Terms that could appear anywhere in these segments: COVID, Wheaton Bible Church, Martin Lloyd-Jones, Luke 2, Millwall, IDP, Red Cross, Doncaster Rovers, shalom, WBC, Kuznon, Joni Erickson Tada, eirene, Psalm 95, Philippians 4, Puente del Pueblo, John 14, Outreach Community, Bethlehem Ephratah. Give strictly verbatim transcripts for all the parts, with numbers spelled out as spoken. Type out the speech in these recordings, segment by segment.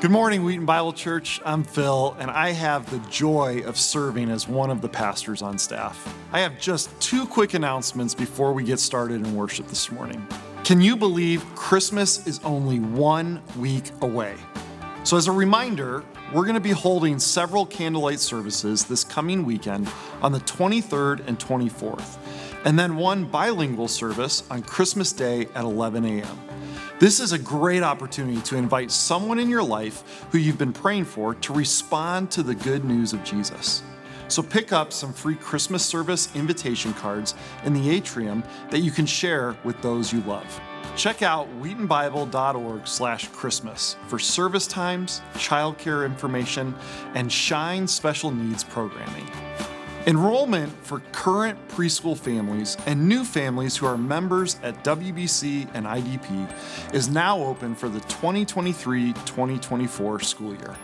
Good morning, Wheaton Bible Church. I'm Phil, and I have the joy of serving as one of the pastors on staff. I have just two quick announcements before we get started in worship this morning. Can you believe Christmas is only one week away? So as a reminder, we're going to be holding several candlelight services this coming weekend on the twenty-third and twenty-fourth, and then one bilingual service on Christmas Day at eleven a.m. This is a great opportunity to invite someone in your life who you've been praying for to respond to the good news of Jesus. So pick up some free Christmas service invitation cards in the atrium that you can share with those you love. Check out wheaton bible dot org slash Christmas for service times, childcare information, and Shine special needs programming. Enrollment for current preschool families and new families who are members at W B C and I D P is now open for the twenty twenty-three twenty twenty-four school year.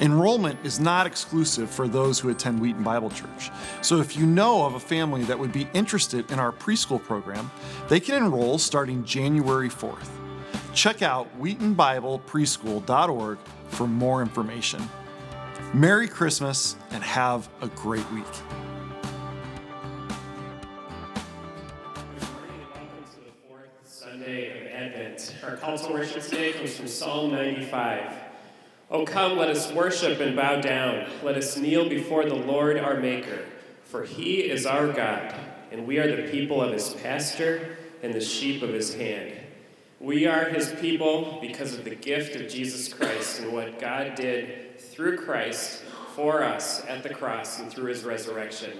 Enrollment is not exclusive for those who attend Wheaton Bible Church, so if you know of a family that would be interested in our preschool program, they can enroll starting January fourth. Check out wheaton bible preschool dot org for more information. Merry Christmas and have a great week. The fourth Sunday of Advent. Our council worship today comes from Psalm ninety-five. O come, let us worship and bow down. Let us kneel before the Lord our Maker, for he is our God, and we are the people of his pasture and the sheep of his hand. We are his people because of the gift of Jesus Christ and what God did through Christ for us at the cross and through his resurrection.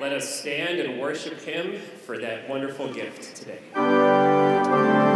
Let us stand and worship him for that wonderful gift today. Thank you.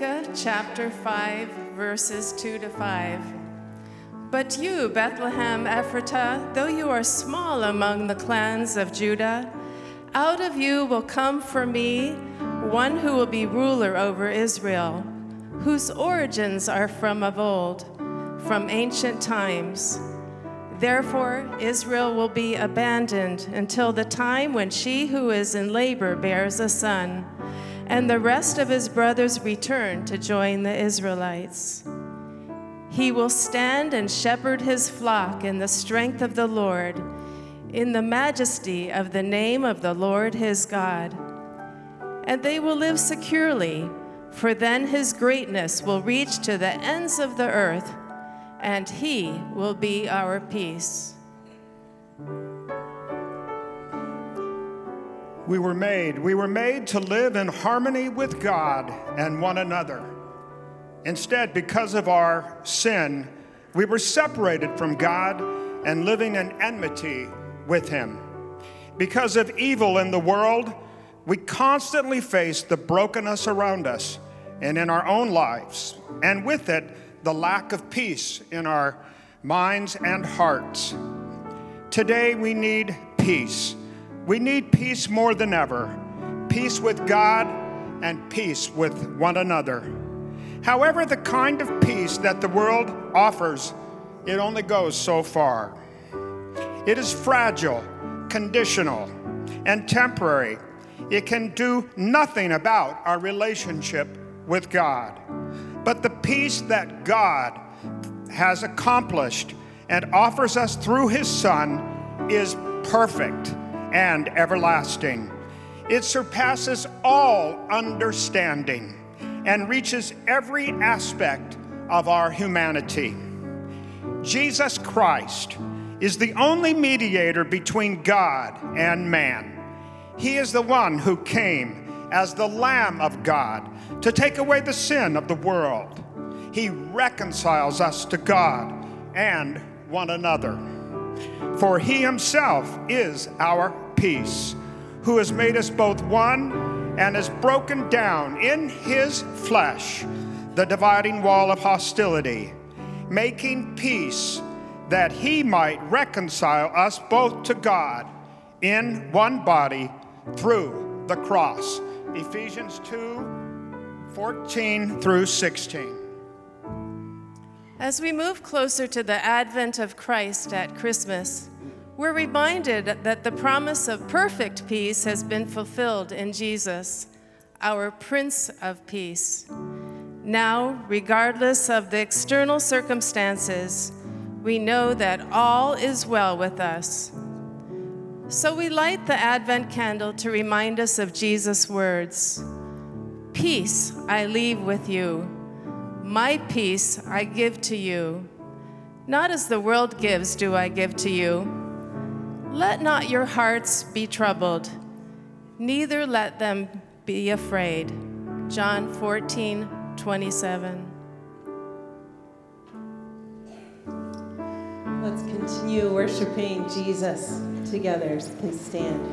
Micah chapter five, verses two to five. But you, Bethlehem Ephratah, though you are small among the clans of Judah, out of you will come for me one who will be ruler over Israel, whose origins are from of old, from ancient times. Therefore, Israel will be abandoned until the time when she who is in labor bears a son, and the rest of his brothers return to join the Israelites. He will stand and shepherd his flock in the strength of the Lord, in the majesty of the name of the Lord his God. And they will live securely, for then his greatness will reach to the ends of the earth, and he will be our peace. We were made, we were made to live in harmony with God and one another. Instead, because of our sin, we were separated from God and living in enmity with him. Because of evil in the world, we constantly face the brokenness around us and in our own lives, and with it, the lack of peace in our minds and hearts. Today we need peace. We need peace more than ever. Peace with God and peace with one another. However, the kind of peace that the world offers, it only goes so far. It is fragile, conditional, and temporary. It can do nothing about our relationship with God. But the peace that God has accomplished and offers us through his Son is perfect and everlasting. It surpasses all understanding and reaches every aspect of our humanity. Jesus Christ is the only mediator between God and man. He is the one who came as the Lamb of God to take away the sin of the world. He reconciles us to God and one another. For he himself is our peace, who has made us both one and has broken down in his flesh the dividing wall of hostility, making peace that he might reconcile us both to God in one body through the cross. Ephesians two, fourteen through sixteen. As we move closer to the advent of Christ at Christmas, we're reminded that the promise of perfect peace has been fulfilled in Jesus, our Prince of Peace. Now, regardless of the external circumstances, we know that all is well with us. So we light the Advent candle to remind us of Jesus' words. Peace I leave with you. My peace I give to you. Not as the world gives do I give to you. Let not your hearts be troubled, neither let them be afraid. John fourteen, twenty-seven. Let's continue worshiping Jesus together. Please stand.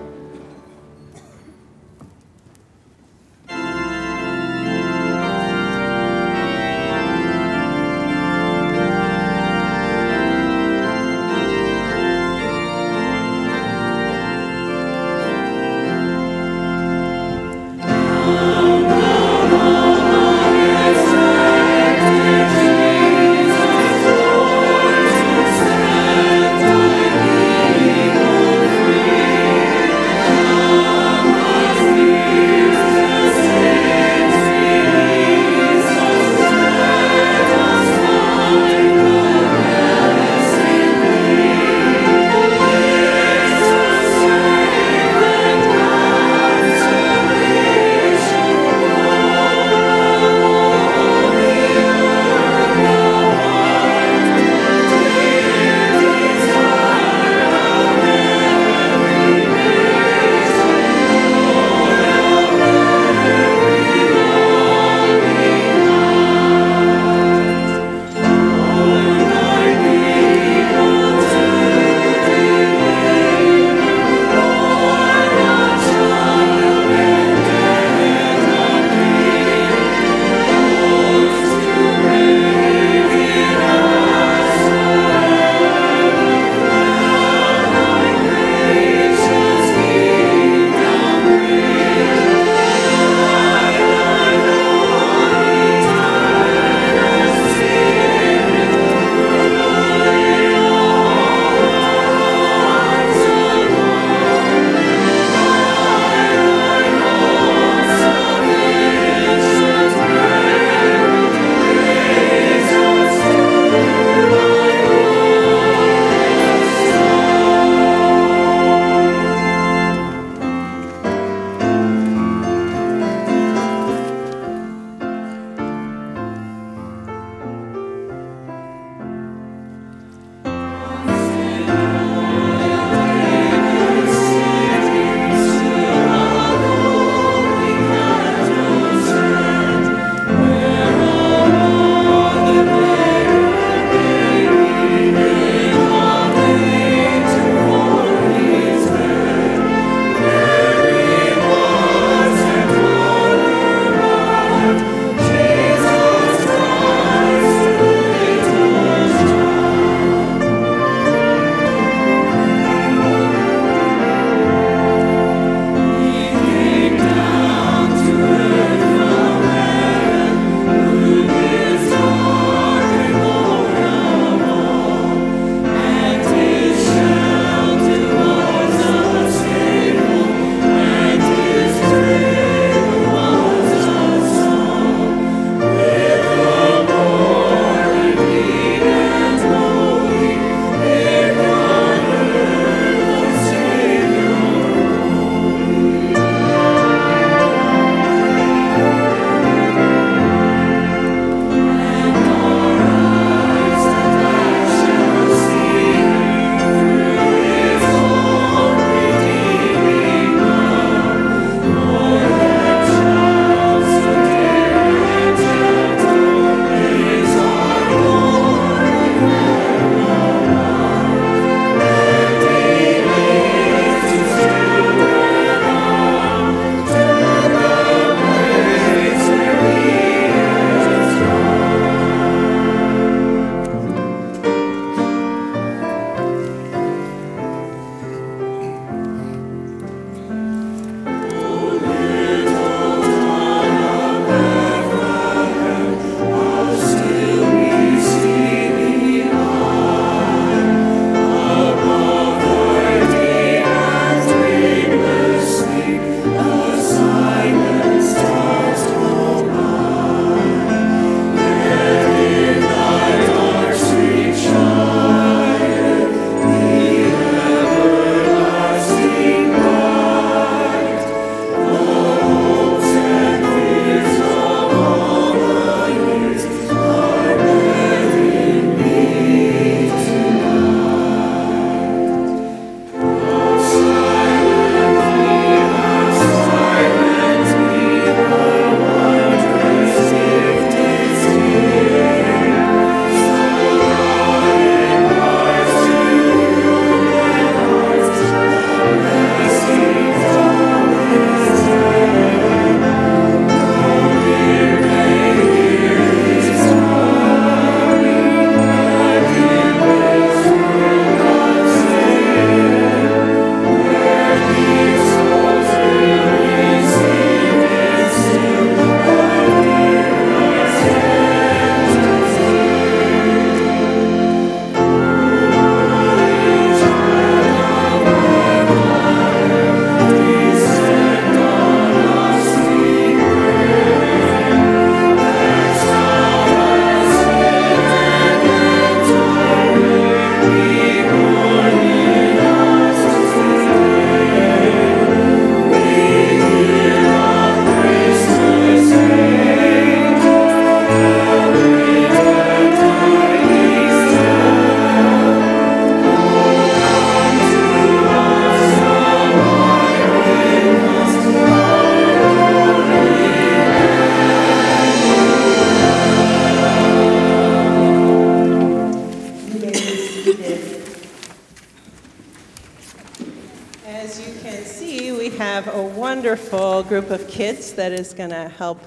have a wonderful group of kids that is going to help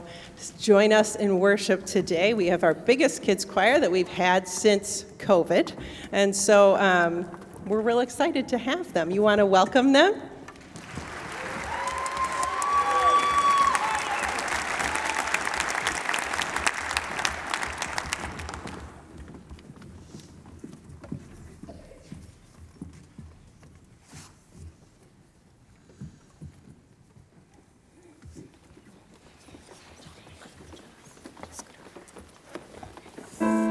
join us in worship today. We have our biggest kids choir that we've had since COVID, and so um, we're real excited to have them. You want to welcome them? Thank you.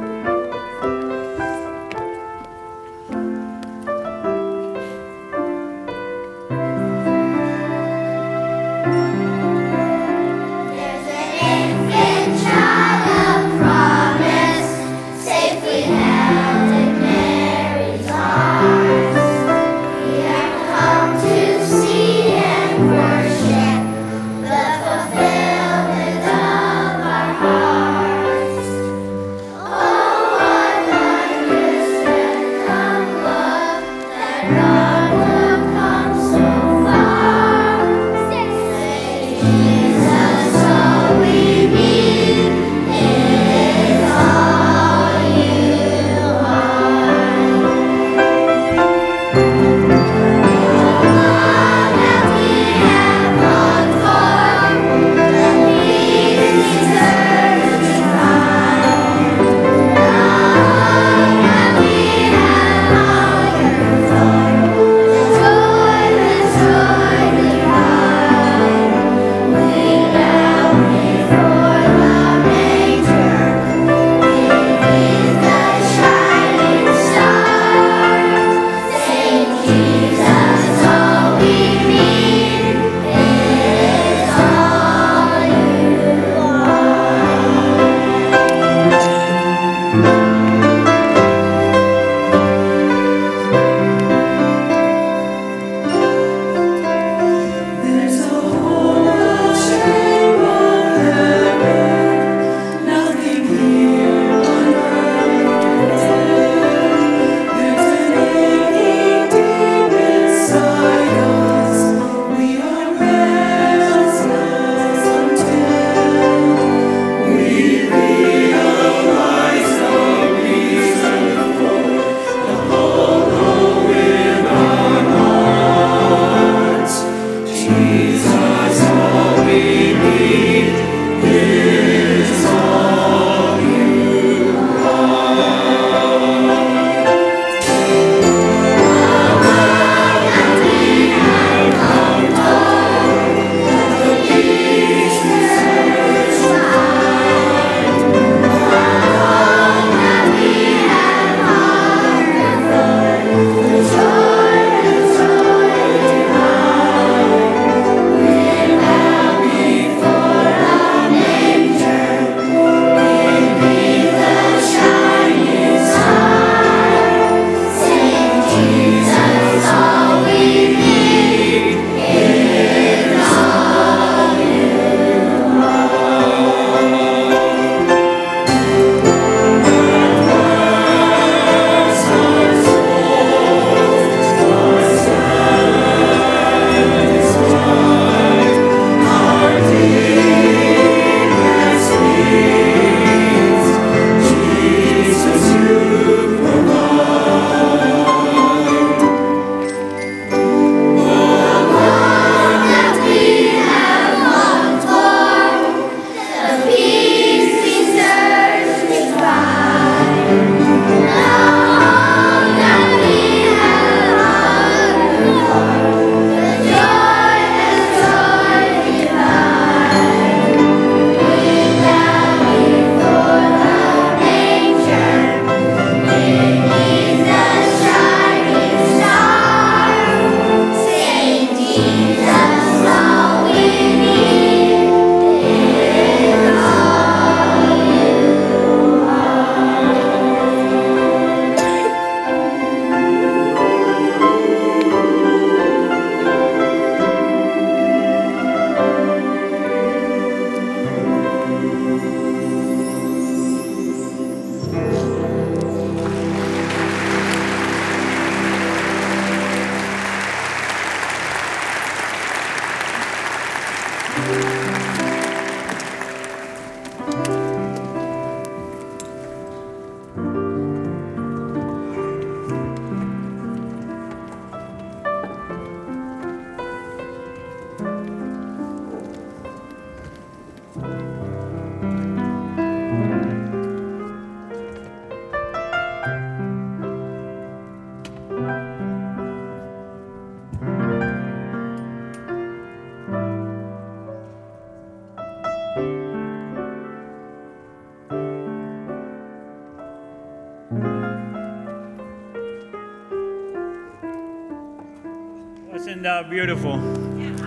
Isn't that beautiful?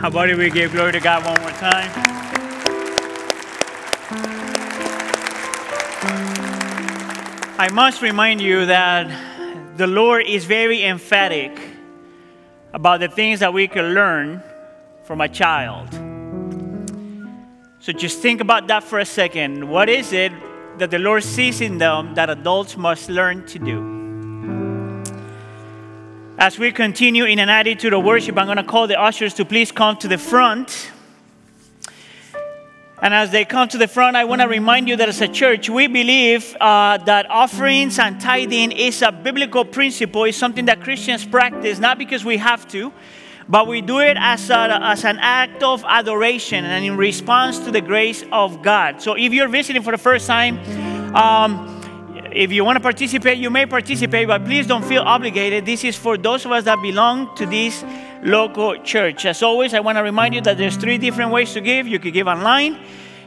How about if we give glory to God one more time? I must remind you that the Lord is very emphatic about the things that we can learn from a child. So just think about that for a second. What is it that the Lord sees in them that adults must learn to do? As we continue in an attitude of worship, I'm going to call the ushers to please come to the front. And as they come to the front, I want to remind you that as a church, we believe uh, that offerings and tithing is a biblical principle. It's something that Christians practice, not because we have to, but we do it as, a, as an act of adoration and in response to the grace of God. So if you're visiting for the first time, um, if you want to participate, you may participate, but please don't feel obligated. This is for those of us that belong to this local church. As always, I want to remind you that there's three different ways to give. You could give online.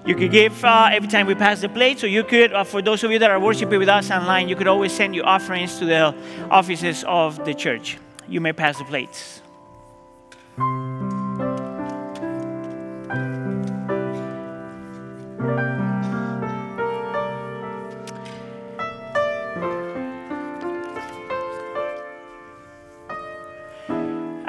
You could give uh, every time we pass the plate. So you could, uh, for those of you that are worshiping with us online, you could always send your offerings to the offices of the church. You may pass the plates.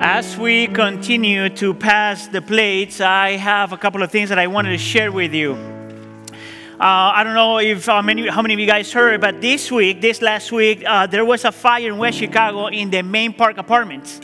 As we continue to pass the plates, I have a couple of things that I wanted to share with you. Uh, I don't know if uh, many, how many of you guys heard, but this week, this last week, uh, there was a fire in West Chicago in the Main Park Apartments.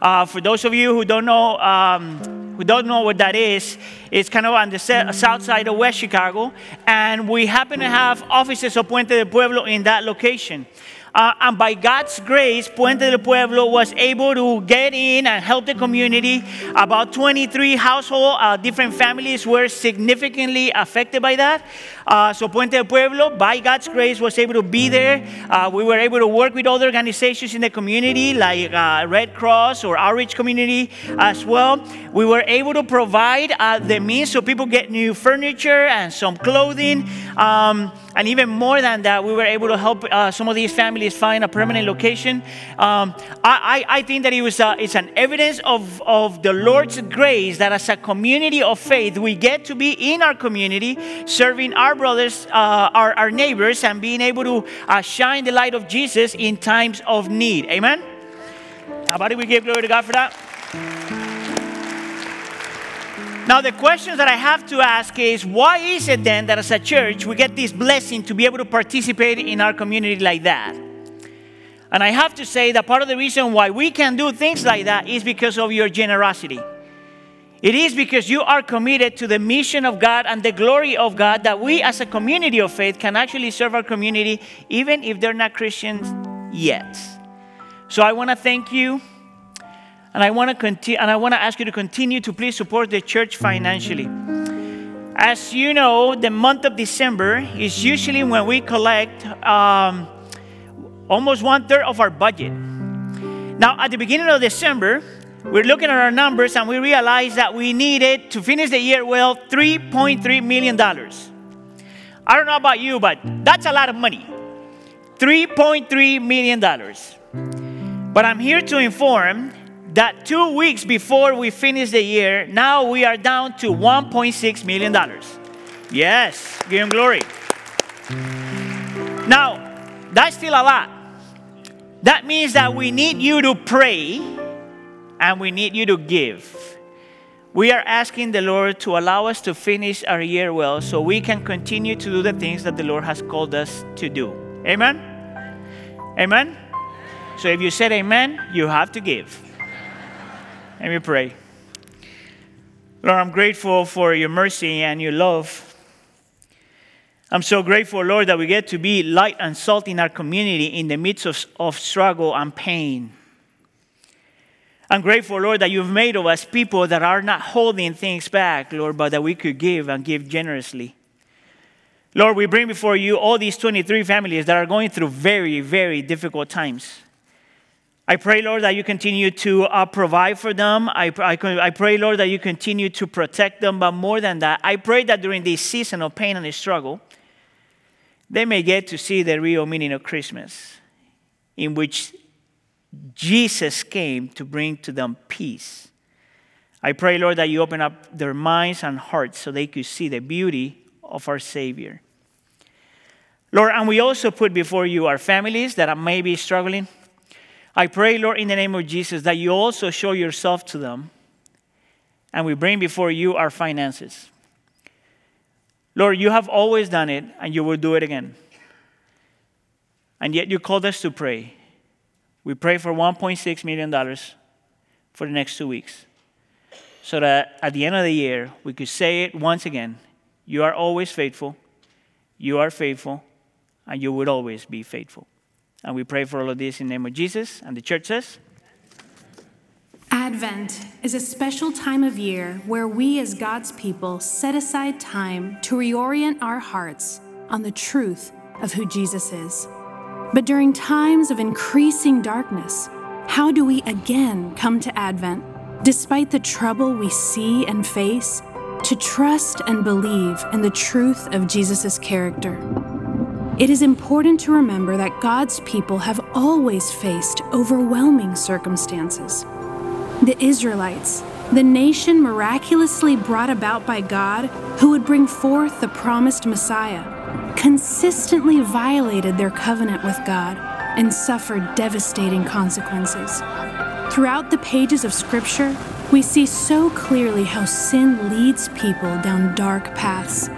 Uh, for those of you who don't know, um, who don't know what that is, it's kind of on the se- south side of West Chicago, and we happen to have offices of Puente del Pueblo in that location. Uh, and by God's grace, Puente del Pueblo was able to get in and help the community. About twenty-three households, uh, different families were significantly affected by that. Uh, so Puente del Pueblo, by God's grace, was able to be there. Uh, we were able to work with other organizations in the community, like uh, Red Cross or Outreach Community as well. We were able to provide uh, the means so people get new furniture and some clothing. Um, and even more than that, we were able to help uh, some of these families find a permanent location. Um, I, I think that it was a, it's an evidence of, of the Lord's grace that as a community of faith, we get to be in our community, serving our brothers, uh, our, our neighbors, and being able to uh, shine the light of Jesus in times of need. Amen? How about it? We give glory to God for that. Now, the question that I have to ask is, why is it then that as a church, we get this blessing to be able to participate in our community like that? And I have to say that part of the reason why we can do things like that is because of your generosity. It is because you are committed to the mission of God and the glory of God that we as a community of faith can actually serve our community, even if they're not Christians yet. So I want to thank you, and I want to continue, and I want to ask you to continue to please support the church financially. As you know, the month of December is usually when we collect um, almost one-third of our budget. Now, at the beginning of December, we're looking at our numbers, and we realized that we needed to finish the year well three point three million dollars. I don't know about you, but that's a lot of money. three point three million dollars. But I'm here to inform that two weeks before we finish the year, now we are down to one point six million dollars. Yes, give him glory. Now, that's still a lot. That means that we need you to pray and we need you to give. We are asking the Lord to allow us to finish our year well so we can continue to do the things that the Lord has called us to do. Amen? Amen? So if you said amen, you have to give. Let me pray. Lord, I'm grateful for your mercy and your love. I'm so grateful, Lord, that we get to be light and salt in our community in the midst of, of struggle and pain. I'm grateful, Lord, that you've made of us people that are not holding things back, Lord, but that we could give and give generously. Lord, we bring before you all these twenty-three families that are going through very, very difficult times. I pray, Lord, that you continue to uh, provide for them. I, I, I pray, Lord, that you continue to protect them. But more than that, I pray that during this season of pain and struggle, they may get to see the real meaning of Christmas, in which Jesus came to bring to them peace. I pray, Lord, that you open up their minds and hearts so they could see the beauty of our Savior. Lord, and we also put before you our families that may be struggling. I pray, Lord, in the name of Jesus, that you also show yourself to them. And we bring before you our finances. Lord, you have always done it, and you will do it again. And yet you called us to pray. We pray for one point six million dollars for the next two weeks. So that at the end of the year, we could say it once again. You are always faithful. You are faithful. And you will always be faithful. And we pray for all of this in the name of Jesus. And the church says, Advent is a special time of year where we as God's people set aside time to reorient our hearts on the truth of who Jesus is. But during times of increasing darkness, how do we again come to Advent, despite the trouble we see and face, to trust and believe in the truth of Jesus' character? It is important to remember that God's people have always faced overwhelming circumstances. The Israelites, the nation miraculously brought about by God, who would bring forth the promised Messiah, consistently violated their covenant with God and suffered devastating consequences. Throughout the pages of Scripture, we see so clearly how sin leads people down dark paths.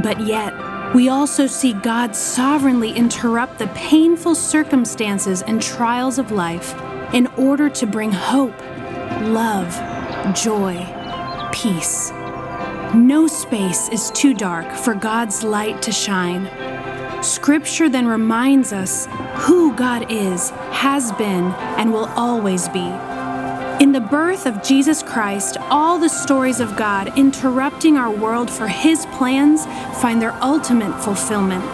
But yet, we also see God sovereignly interrupt the painful circumstances and trials of life in order to bring hope, love, joy, peace. No space is too dark for God's light to shine. Scripture then reminds us who God is, has been, and will always be. In the birth of Jesus Christ, all the stories of God interrupting our world for His plans find their ultimate fulfillment.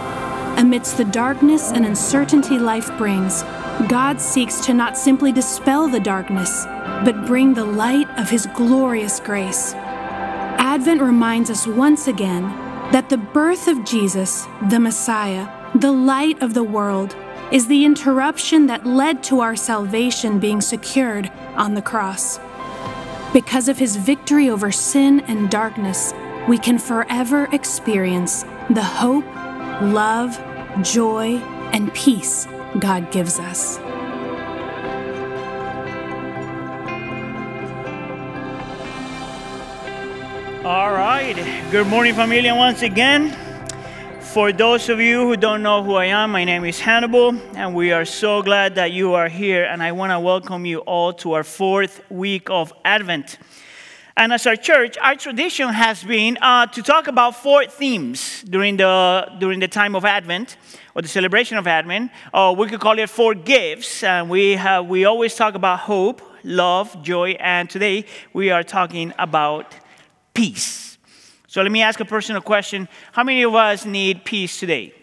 Amidst the darkness and uncertainty life brings, God seeks to not simply dispel the darkness, but bring the light of His glorious grace. Advent reminds us once again that the birth of Jesus, the Messiah, the light of the world, is the interruption that led to our salvation being secured on the cross. Because of His victory over sin and darkness, we can forever experience the hope, love, joy, and peace God gives us. All right. Good morning, familia, once again. For those of you who don't know who I am, my name is Hannibal, and we are so glad that you are here, and I want to welcome you all to our fourth week of Advent. And as our church, our tradition has been uh, to talk about four themes during the during the time of Advent, or the celebration of Advent. Or we could call it four gifts, and we have, we always talk about hope, love, joy, and today we are talking about peace. So let me ask a personal question. How many of us need peace today?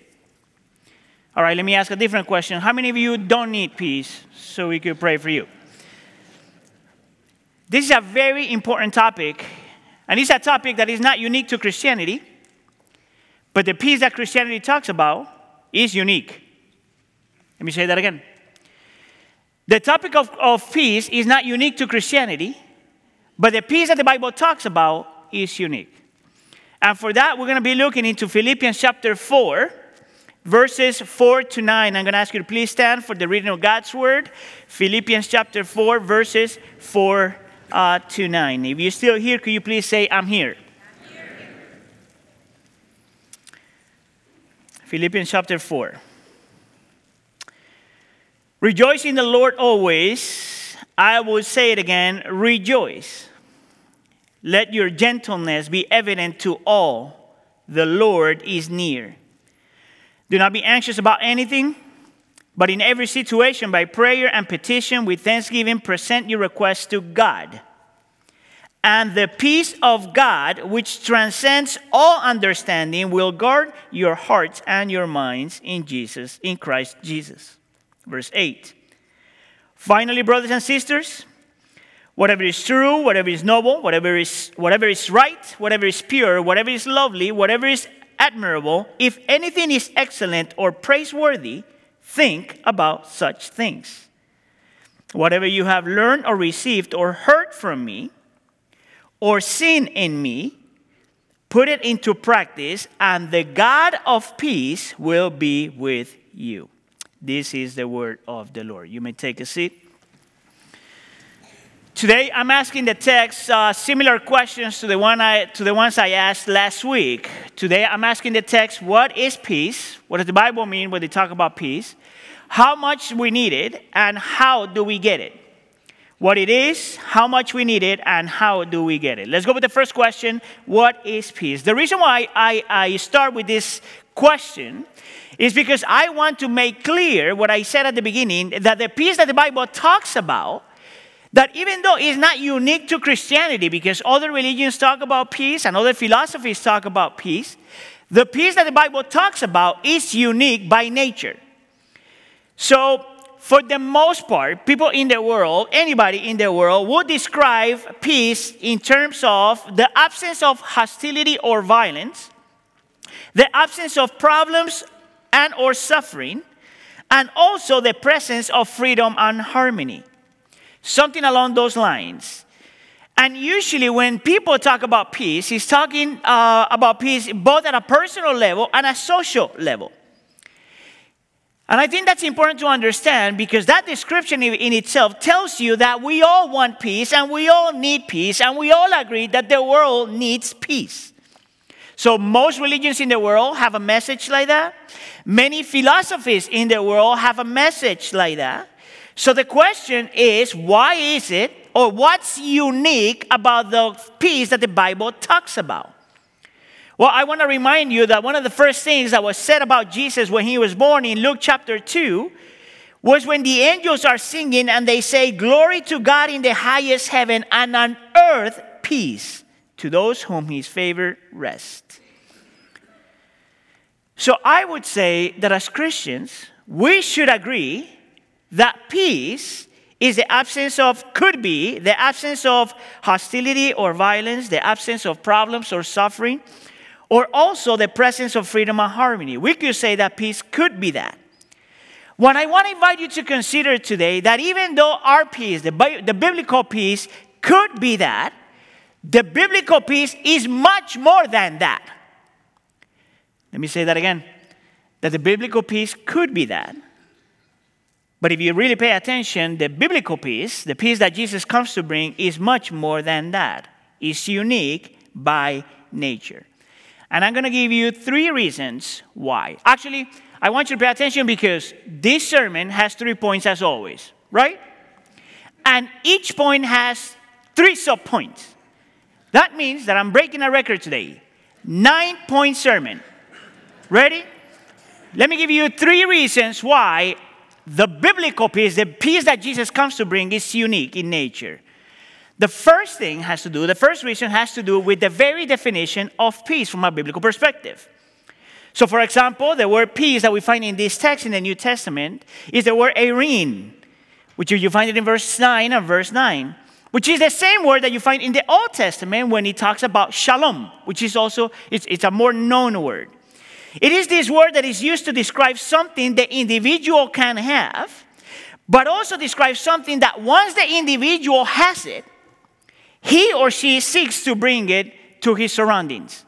All right, let me ask a different question. How many of you don't need peace so we could pray for you? This is a very important topic, and it's a topic that is not unique to Christianity, but the peace that Christianity talks about is unique. Let me say that again. The topic of, of peace is not unique to Christianity, but the peace that the Bible talks about is unique. And for that, we're going to be looking into Philippians chapter four, verses four to nine. I'm going to ask you to please stand for the reading of God's word. Philippians chapter four, verses four to nine. If you're still here, could you please say, I'm here. I'm here. Philippians chapter four. Rejoice in the Lord always. I will say it again, rejoice. Let your gentleness be evident to all. The Lord is near. Do not be anxious about anything, but in every situation, by prayer and petition, with thanksgiving, present your requests to God. And the peace of God, which transcends all understanding, will guard your hearts and your minds in Jesus, in Christ Jesus. Verse eight. Finally, brothers and sisters, whatever is true, whatever is noble, whatever is whatever is right, whatever is pure, whatever is lovely, whatever is admirable, if anything is excellent or praiseworthy, think about such things. Whatever you have learned or received or heard from me or seen in me, put it into practice, and the God of peace will be with you. This is the word of the Lord. You may take a seat. Today, I'm asking the text uh, similar questions to the one I to the ones I asked last week. Today, I'm asking the text, what is peace? What does the Bible mean when they talk about peace? How much we need it, and how do we get it? What it is, how much we need it, and how do we get it? Let's go with the first question, what is peace? The reason why I, I start with this question is because I want to make clear what I said at the beginning, that the peace that the Bible talks about, that even though it's not unique to Christianity, because other religions talk about peace and other philosophies talk about peace, the peace that the Bible talks about is unique by nature. So, for the most part, people in the world, anybody in the world, would describe peace in terms of the absence of hostility or violence, the absence of problems and or suffering, and also the presence of freedom and harmony. Something along those lines. And usually when people talk about peace, he's talking uh, about peace both at a personal level and a social level. And I think that's important to understand, because that description in itself tells you that we all want peace and we all need peace and we all agree that the world needs peace. So most religions in the world have a message like that. Many philosophies in the world have a message like that. So the question is, why is it, or what's unique about the peace that the Bible talks about? Well, I want to remind you that one of the first things that was said about Jesus when he was born in Luke chapter two was when the angels are singing and they say, "Glory to God in the highest heaven, and on earth peace to those whom his favor rests." So I would say that as Christians, we should agree that peace is the absence of, could be, the absence of hostility or violence, the absence of problems or suffering, or also the presence of freedom and harmony. We could say that peace could be that. What I want to invite you to consider today, that even though our peace, the, the biblical peace, could be that, the biblical peace is much more than that. Let me say that again. That the biblical peace could be that. But if you really pay attention, the biblical peace, the peace that Jesus comes to bring, is much more than that. It's unique by nature. And I'm going to give you three reasons why. Actually, I want you to pay attention, because this sermon has three points as always, right? And each point has three sub-points. That means that I'm breaking a record today. Nine-point sermon. Ready? Let me give you three reasons why the biblical peace, the peace that Jesus comes to bring, is unique in nature. The first thing has to do, the first reason has to do with the very definition of peace from a biblical perspective. So, for example, the word peace that we find in this text in the New Testament is the word eirene, which you find it in verse nine and verse nine, which is the same word that you find in the Old Testament when it talks about shalom, which is also, it's, it's a more known word. It is this word that is used to describe something the individual can have, but also describes something that once the individual has it, he or she seeks to bring it to his surroundings.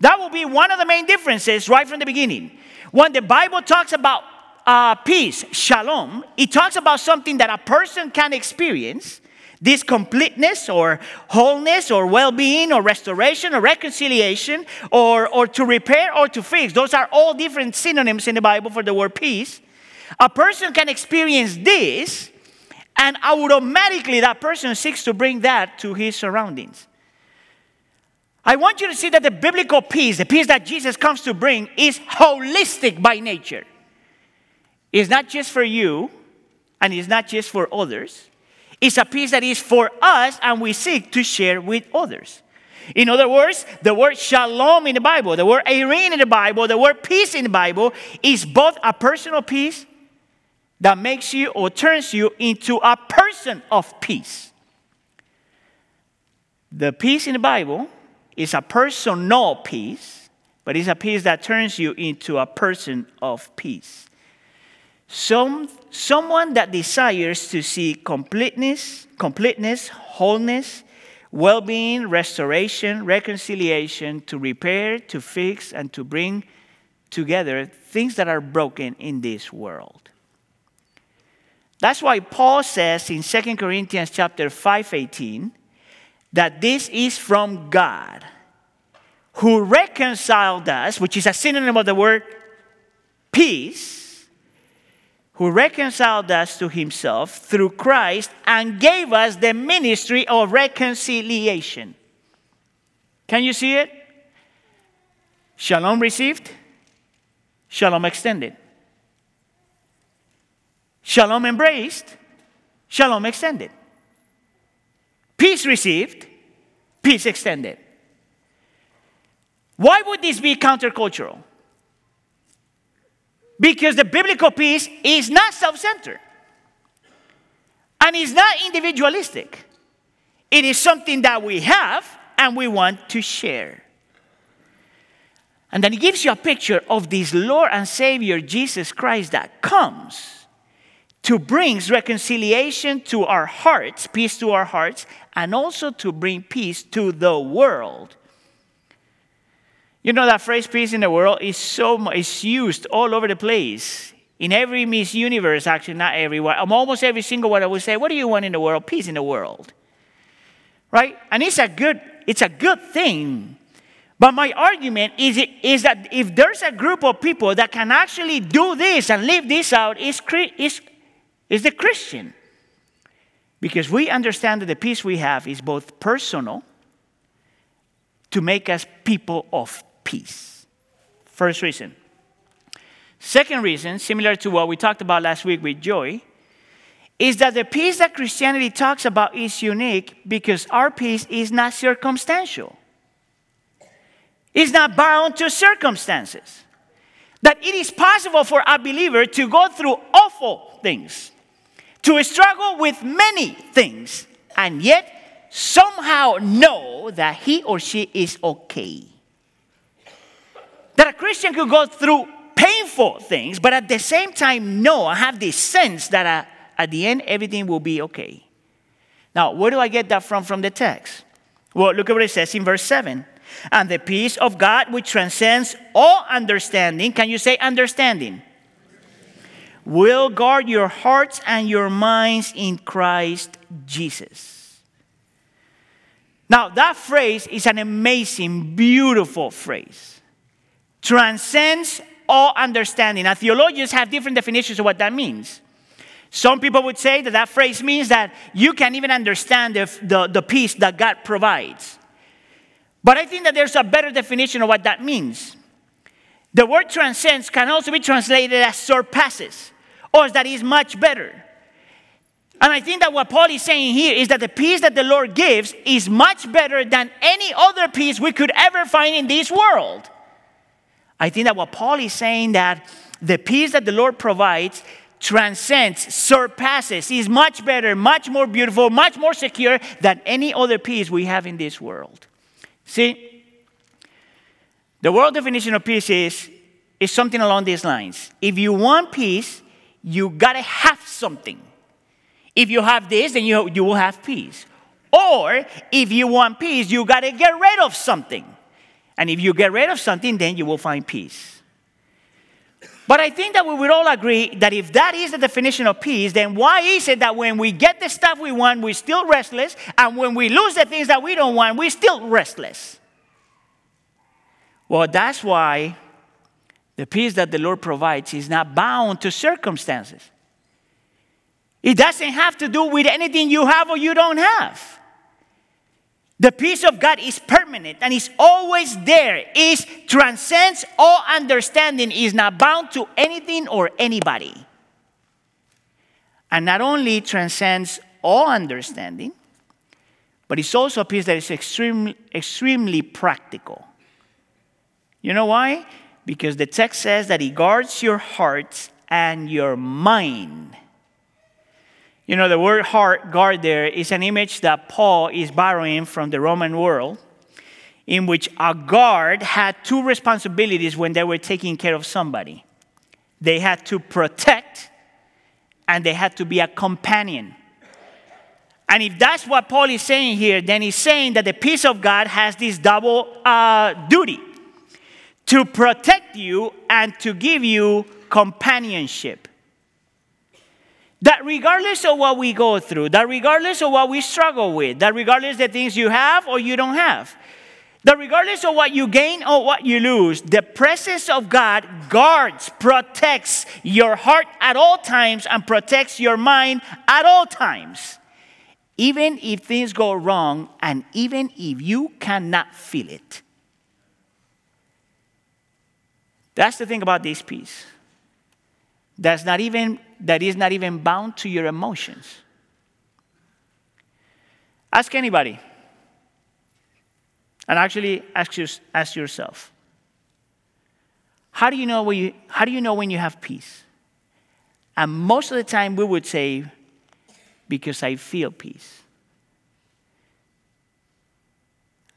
That will be one of the main differences right from the beginning. When the Bible talks about uh, peace, shalom, it talks about something that a person can experience, this completeness or wholeness or well-being or restoration or reconciliation or, or to repair or to fix. Those are all different synonyms in the Bible for the word peace. A person can experience this, and automatically that person seeks to bring that to his surroundings. I want you to see that the biblical peace, the peace that Jesus comes to bring, is holistic by nature. It's not just for you, and it's not just for others. It's a peace that is for us, and we seek to share with others. In other words, the word shalom in the Bible, the word irene in the Bible, the word peace in the Bible is both a personal peace that makes you or turns you into a person of peace. The peace in the Bible is a personal peace, but it's a peace that turns you into a person of peace. Some, someone that desires to see completeness, completeness, wholeness, well-being, restoration, reconciliation, to repair, to fix, and to bring together things that are broken in this world. That's why Paul says in Second Corinthians chapter five eighteen that this is from God, who reconciled us, which is a synonym of the word peace, who reconciled us to himself through Christ and gave us the ministry of reconciliation. Can you see it? Shalom received, shalom extended. Shalom embraced, shalom extended. Peace received, peace extended. Why would this be countercultural? Because the biblical peace is not self-centered. And it's not individualistic. It is something that we have and we want to share. And then it gives you a picture of this Lord and Savior, Jesus Christ, that comes to bring reconciliation to our hearts, peace to our hearts, and also to bring peace to the world. You know that phrase peace in the world is so is used all over the place. In every Miss Universe, actually, not everywhere. Almost every single one I would say, what do you want in the world? Peace in the world. Right? And it's a good, it's a good thing. But my argument is, is that if there's a group of people that can actually do this and live this out, is is is the Christian. Because we understand that the peace we have is both personal to make us people of peace. First reason. Second reason, similar to what we talked about last week with Joy, is that the peace that Christianity talks about is unique because our peace is not circumstantial. It's not bound to circumstances. That it is possible for a believer to go through awful things, to struggle with many things, and yet somehow know that he or she is okay. That a Christian could go through painful things, but at the same time know, I have this sense that I, at the end everything will be okay. Now, where do I get that from from the text? Well, look at what it says in verse seven. And the peace of God which transcends all understanding, can you say understanding? Will guard your hearts and your minds in Christ Jesus. Now, that phrase is an amazing, beautiful phrase. Transcends all understanding. Now, theologians have different definitions of what that means. Some people would say that that phrase means that you can't even understand the, the, the peace that God provides. But I think that there's a better definition of what that means. The word transcends can also be translated as surpasses, or that is much better. And I think that what Paul is saying here is that the peace that the Lord gives is much better than any other peace we could ever find in this world. I think that what Paul is saying that the peace that the Lord provides transcends, surpasses, is much better, much more beautiful, much more secure than any other peace we have in this world. See, the world definition of peace is, is something along these lines. If you want peace, you gotta have something. If you have this, then you, you will have peace. Or, if you want peace, you got to get rid of something. And if you get rid of something, then you will find peace. But I think that we would all agree that if that is the definition of peace, then why is it that when we get the stuff we want, we're still restless, and when we lose the things that we don't want, we're still restless? Well, that's why the peace that the Lord provides is not bound to circumstances. It doesn't have to do with anything you have or you don't have. The peace of God is permanent and is always there. It transcends all understanding. It is not bound to anything or anybody. And not only transcends all understanding, but it's also a peace that is extremely, extremely practical. You know why? Because the text says that it guards your hearts and your mind. You know, the word heart, guard, there is an image that Paul is borrowing from the Roman world, in which a guard had two responsibilities when they were taking care of somebody. They had to protect, and they had to be a companion. And if that's what Paul is saying here, then he's saying that the peace of God has this double uh, duty: to protect you and to give you companionship. That regardless of what we go through, that regardless of what we struggle with, that regardless of the things you have or you don't have, that regardless of what you gain or what you lose, the presence of God guards, protects your heart at all times and protects your mind at all times. Even if things go wrong, and even if you cannot feel it. That's the thing about this peace. That's not even, that is not even bound to your emotions. Ask anybody. And actually ask, your, ask yourself. How do you know when you, how do you know when you have peace? And most of the time we would say, because I feel peace.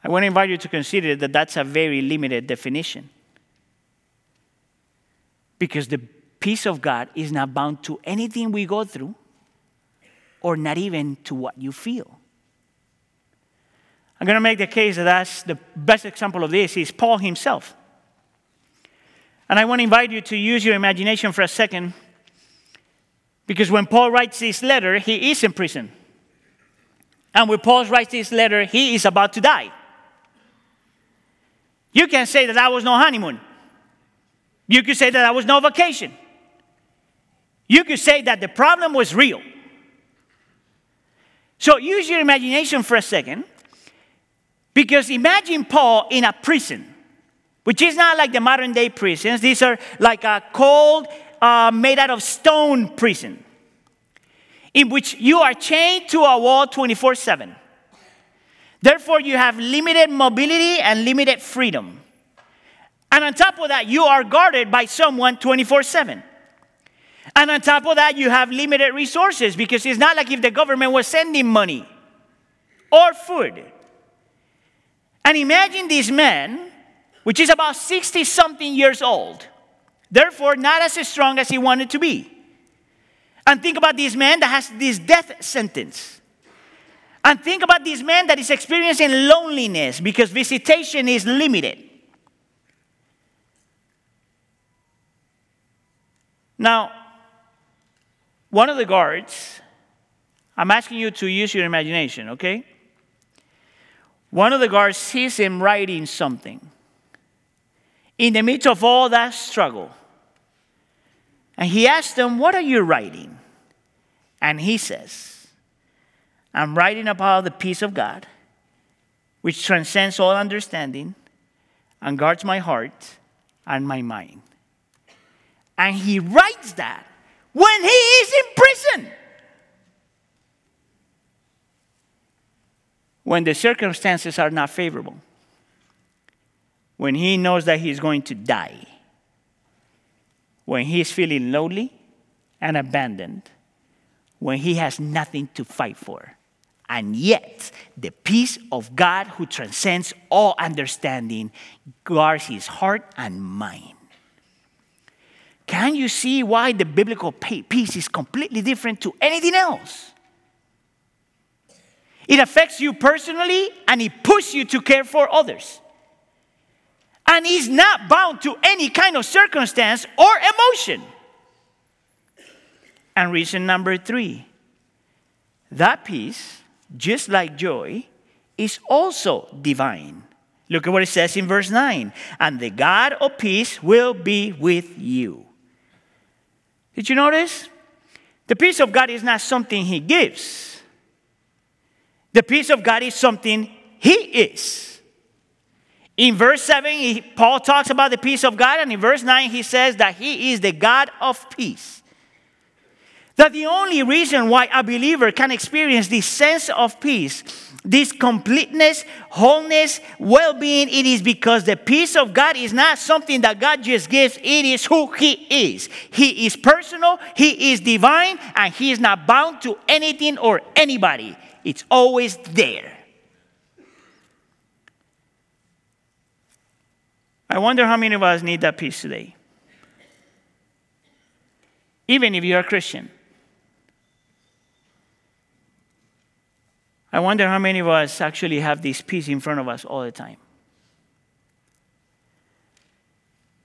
I want to invite you to consider that that's a very limited definition. Because the peace of God is not bound to anything we go through, or not even to what you feel. I'm going to make the case that that's the best example of this is Paul himself. And I want to invite you to use your imagination for a second. Because when Paul writes this letter, he is in prison. And when Paul writes this letter, he is about to die. You can say that that was no honeymoon. You could say that that was no vacation. You could say that the problem was real. So use your imagination for a second. Because imagine Paul in a prison, which is not like the modern day prisons. These are like a cold, Uh, made out of stone prison, in which you are chained to a wall twenty-four seven. Therefore, you have limited mobility and limited freedom. And on top of that, you are guarded by someone twenty-four seven. And on top of that, you have limited resources, because it's not like if the government was sending money or food. And imagine this man, which is about sixty-something years old, therefore, not as strong as he wanted to be. And think about this man that has this death sentence. And think about this man that is experiencing loneliness because visitation is limited. Now, one of the guards, I'm asking you to use your imagination, okay? One of the guards sees him writing something in the midst of all that struggle. And he asked them, what are you writing? And he says, I'm writing about the peace of God, which transcends all understanding and guards my heart and my mind. And he writes that when he is in prison. When the circumstances are not favorable. When he knows that he's going to die. When he's feeling lonely and abandoned. When he has nothing to fight for. And yet, the peace of God who transcends all understanding guards his heart and mind. Can you see why the biblical peace is completely different to anything else? It affects you personally and it pushes you to care for others. And he's not bound to any kind of circumstance or emotion. And reason number three, that peace, just like joy, is also divine. Look at what it says in verse nine. And the God of peace will be with you. Did you notice? The peace of God is not something he gives. The peace of God is something He is. In verse seven, he, Paul talks about the peace of God. And in verse nine, he says that he is the God of peace. That the only reason why a believer can experience this sense of peace, this completeness, wholeness, well-being, it is because the peace of God is not something that God just gives. It is who he is. He is personal, he is divine, and he is not bound to anything or anybody. It's always there. I wonder how many of us need that peace today. Even if you're a Christian. I wonder how many of us actually have this peace in front of us all the time.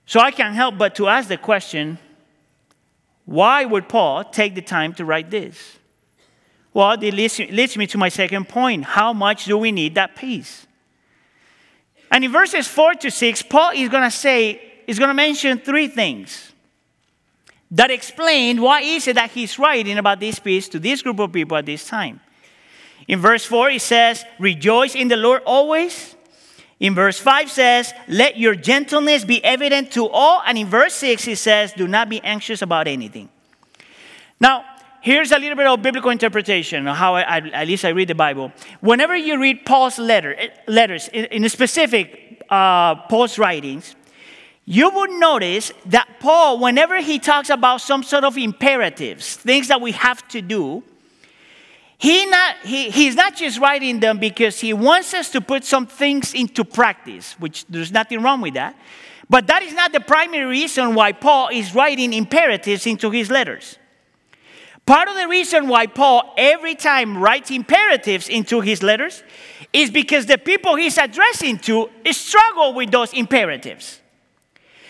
So I can't help but to ask the question, why would Paul take the time to write this? Well, it leads, leads me to my second point. How much do we need that peace? And in verses four to six, Paul is going to say, is going to mention three things that explain why is it that he's writing about this peace to this group of people at this time. In verse four, he says, rejoice in the Lord always. In verse five says, let your gentleness be evident to all. And in verse six, he says, do not be anxious about anything. Now, here's a little bit of biblical interpretation of how I, I, at least I read the Bible. Whenever you read Paul's letter, letters, in, in specific uh, Paul's writings, you would notice that Paul, whenever he talks about some sort of imperatives, things that we have to do, he not, he, he's not just writing them because he wants us to put some things into practice, which there's nothing wrong with that. But that is not the primary reason why Paul is writing imperatives into his letters. Part of the reason why Paul every time writes imperatives into his letters is because the people he's addressing to struggle with those imperatives.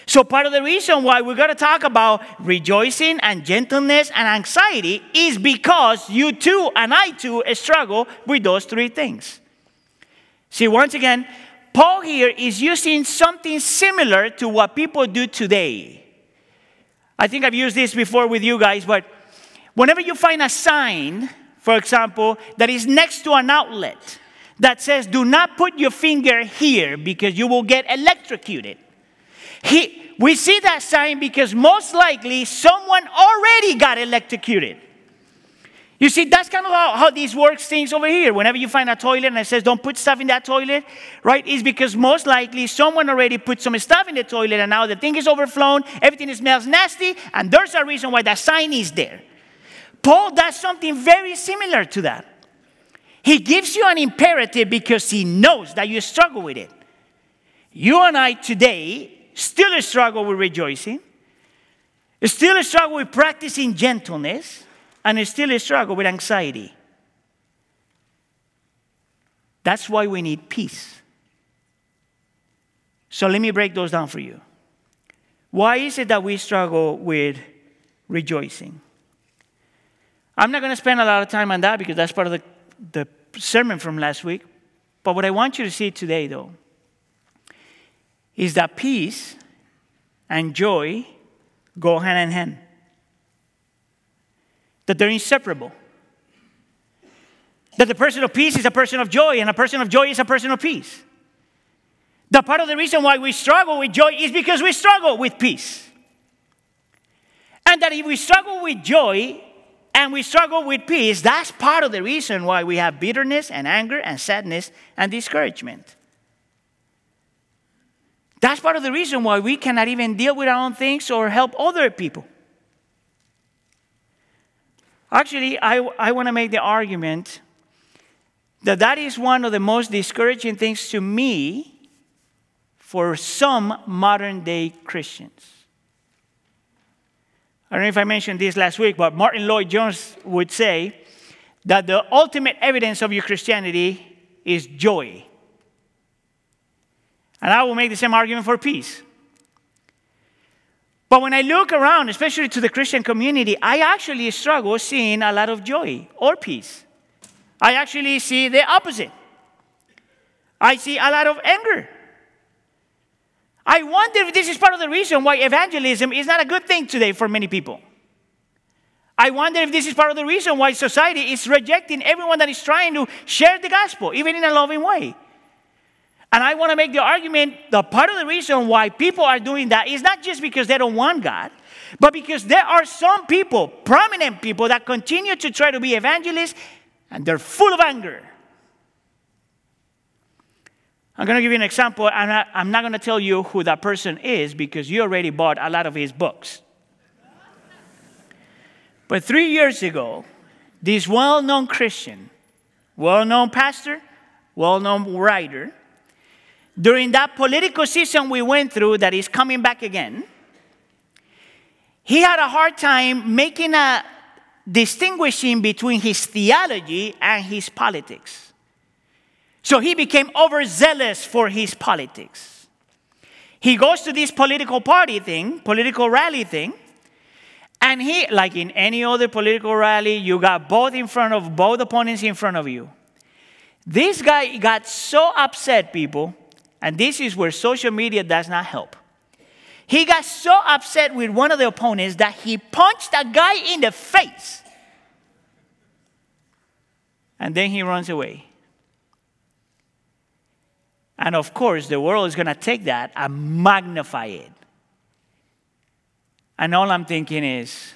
So part of the reason why we're going to talk about rejoicing and gentleness and anxiety is because you too and I too struggle with those three things. See, once again, Paul here is using something similar to what people do today. I think I've used this before with you guys, but whenever you find a sign, for example, that is next to an outlet that says, do not put your finger here because you will get electrocuted. He, we see that sign because most likely someone already got electrocuted. You see, that's kind of how, how these works things over here. Whenever you find a toilet and it says don't put stuff in that toilet, right? It's because most likely someone already put some stuff in the toilet and now the thing is overflown, everything smells nasty, and there's a reason why that sign is there. Paul does something very similar to that. He gives you an imperative because he knows that you struggle with it. You and I today still struggle with rejoicing, still struggle with practicing gentleness, and still struggle with anxiety. That's why we need peace. So let me break those down for you. Why is it that we struggle with rejoicing? I'm not going to spend a lot of time on that because that's part of the, the sermon from last week. But what I want you to see today, though, is that peace and joy go hand in hand. That they're inseparable. That the person of peace is a person of joy, and a person of joy is a person of peace. That part of the reason why we struggle with joy is because we struggle with peace. And that if we struggle with joy and we struggle with peace, that's part of the reason why we have bitterness and anger and sadness and discouragement. That's part of the reason why we cannot even deal with our own things or help other people. Actually, I, I want to make the argument that that is one of the most discouraging things to me for some modern-day Christians. I don't know if I mentioned this last week, but Martin Lloyd-Jones would say that the ultimate evidence of your Christianity is joy. And I will make the same argument for peace. But when I look around, especially to the Christian community, I actually struggle seeing a lot of joy or peace. I actually see the opposite. I see a lot of anger. I wonder if this is part of the reason why evangelism is not a good thing today for many people. I wonder if this is part of the reason why society is rejecting everyone that is trying to share the gospel, even in a loving way. And I want to make the argument, the part of the reason why people are doing that is not just because they don't want God, but because there are some people, prominent people, that continue to try to be evangelists, and they're full of anger. I'm going to give you an example. I'm not, I'm not going to tell you who that person is because you already bought a lot of his books. But three years ago, this well-known Christian, well-known pastor, well-known writer, during that political season we went through that is coming back again, he had a hard time making a distinguishing between his theology and his politics. So he became overzealous for his politics. He goes to this political party thing, political rally thing, and he, like in any other political rally, you got both in front of, both opponents in front of you. This guy got so upset, people, and this is where social media does not help. He got so upset with one of the opponents that he punched a guy in the face. And then he runs away. And of course, the world is going to take that and magnify it. And all I'm thinking is,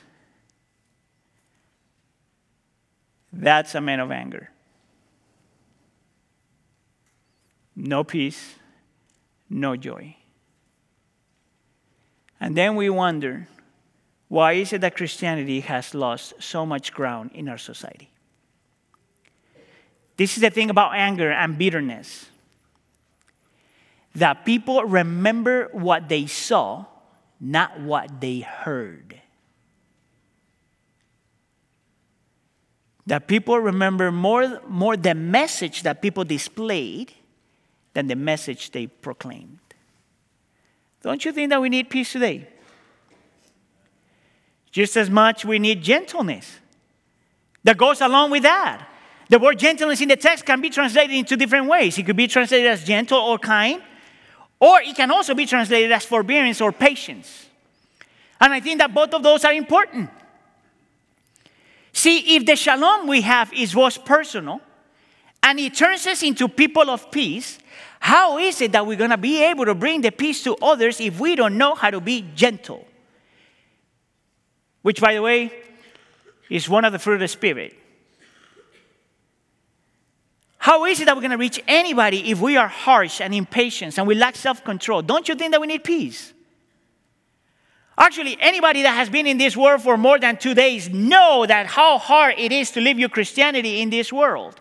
that's a man of anger. No peace. No joy. And then we wonder, why is it that Christianity has lost so much ground in our society? This is the thing about anger and bitterness. That people remember what they saw, not what they heard. That people remember more, more the message that people displayed than the message they proclaimed. Don't you think that we need peace today? Just as much we need gentleness. That goes along with that. The word gentleness in the text can be translated in two different ways. It could be translated as gentle or kind. Or it can also be translated as forbearance or patience. And I think that both of those are important. See, if the shalom we have is what's personal, and it turns us into people of peace, how is it that we're going to be able to bring the peace to others if we don't know how to be gentle? Which, by the way, is one of the fruit of the Spirit. How is it that we're going to reach anybody if we are harsh and impatient and we lack self-control? Don't you think that we need peace? Actually, anybody that has been in this world for more than two days knows that how hard it is to live your Christianity in this world.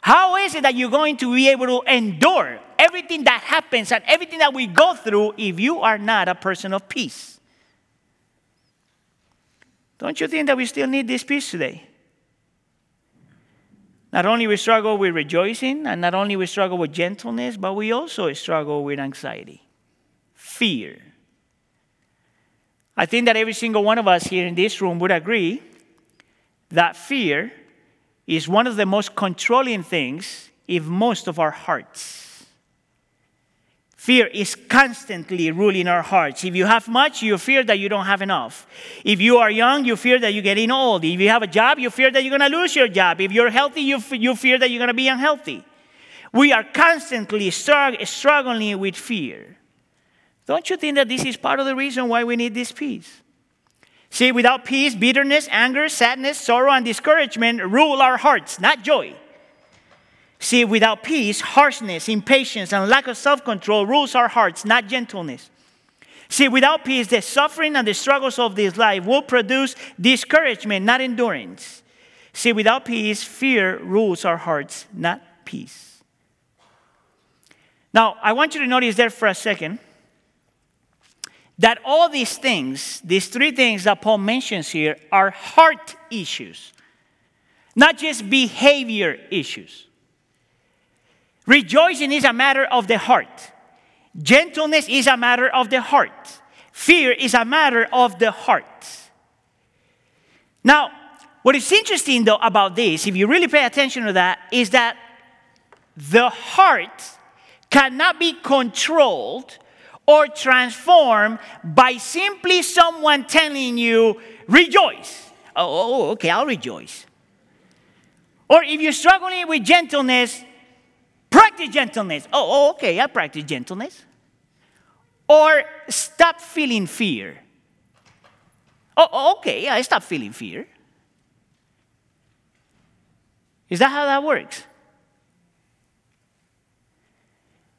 How is it that you're going to be able to endure everything that happens and everything that we go through if you are not a person of peace? Don't you think that we still need this peace today? Not only we struggle with rejoicing, and not only we struggle with gentleness, but we also struggle with anxiety, fear. I think that every single one of us here in this room would agree that fear is one of the most controlling things in most of our hearts. Fear is constantly ruling our hearts. If you have much, you fear that you don't have enough. If you are young, you fear that you're getting old. If you have a job, you fear that you're going to lose your job. If you're healthy, you, f- you fear that you're going to be unhealthy. We are constantly strug- struggling with fear. Don't you think that this is part of the reason why we need this peace? See, without peace, bitterness, anger, sadness, sorrow, and discouragement rule our hearts, not joy. See, without peace, harshness, impatience, and lack of self-control rules our hearts, not gentleness. See, without peace, the suffering and the struggles of this life will produce discouragement, not endurance. See, without peace, fear rules our hearts, not peace. Now, I want you to notice there for a second that all these things, these three things that Paul mentions here, are heart issues, not just behavior issues. Rejoicing is a matter of the heart. Gentleness is a matter of the heart. Fear is a matter of the heart. Now, what is interesting, though, about this, if you really pay attention to that, is that the heart cannot be controlled or transformed by simply someone telling you, rejoice. Oh, okay, I'll rejoice. Or if you're struggling with gentleness, pray. practice gentleness. Oh, oh, okay, I practice gentleness. Or stop feeling fear. Oh, okay, yeah, I stop feeling fear. Is that how that works?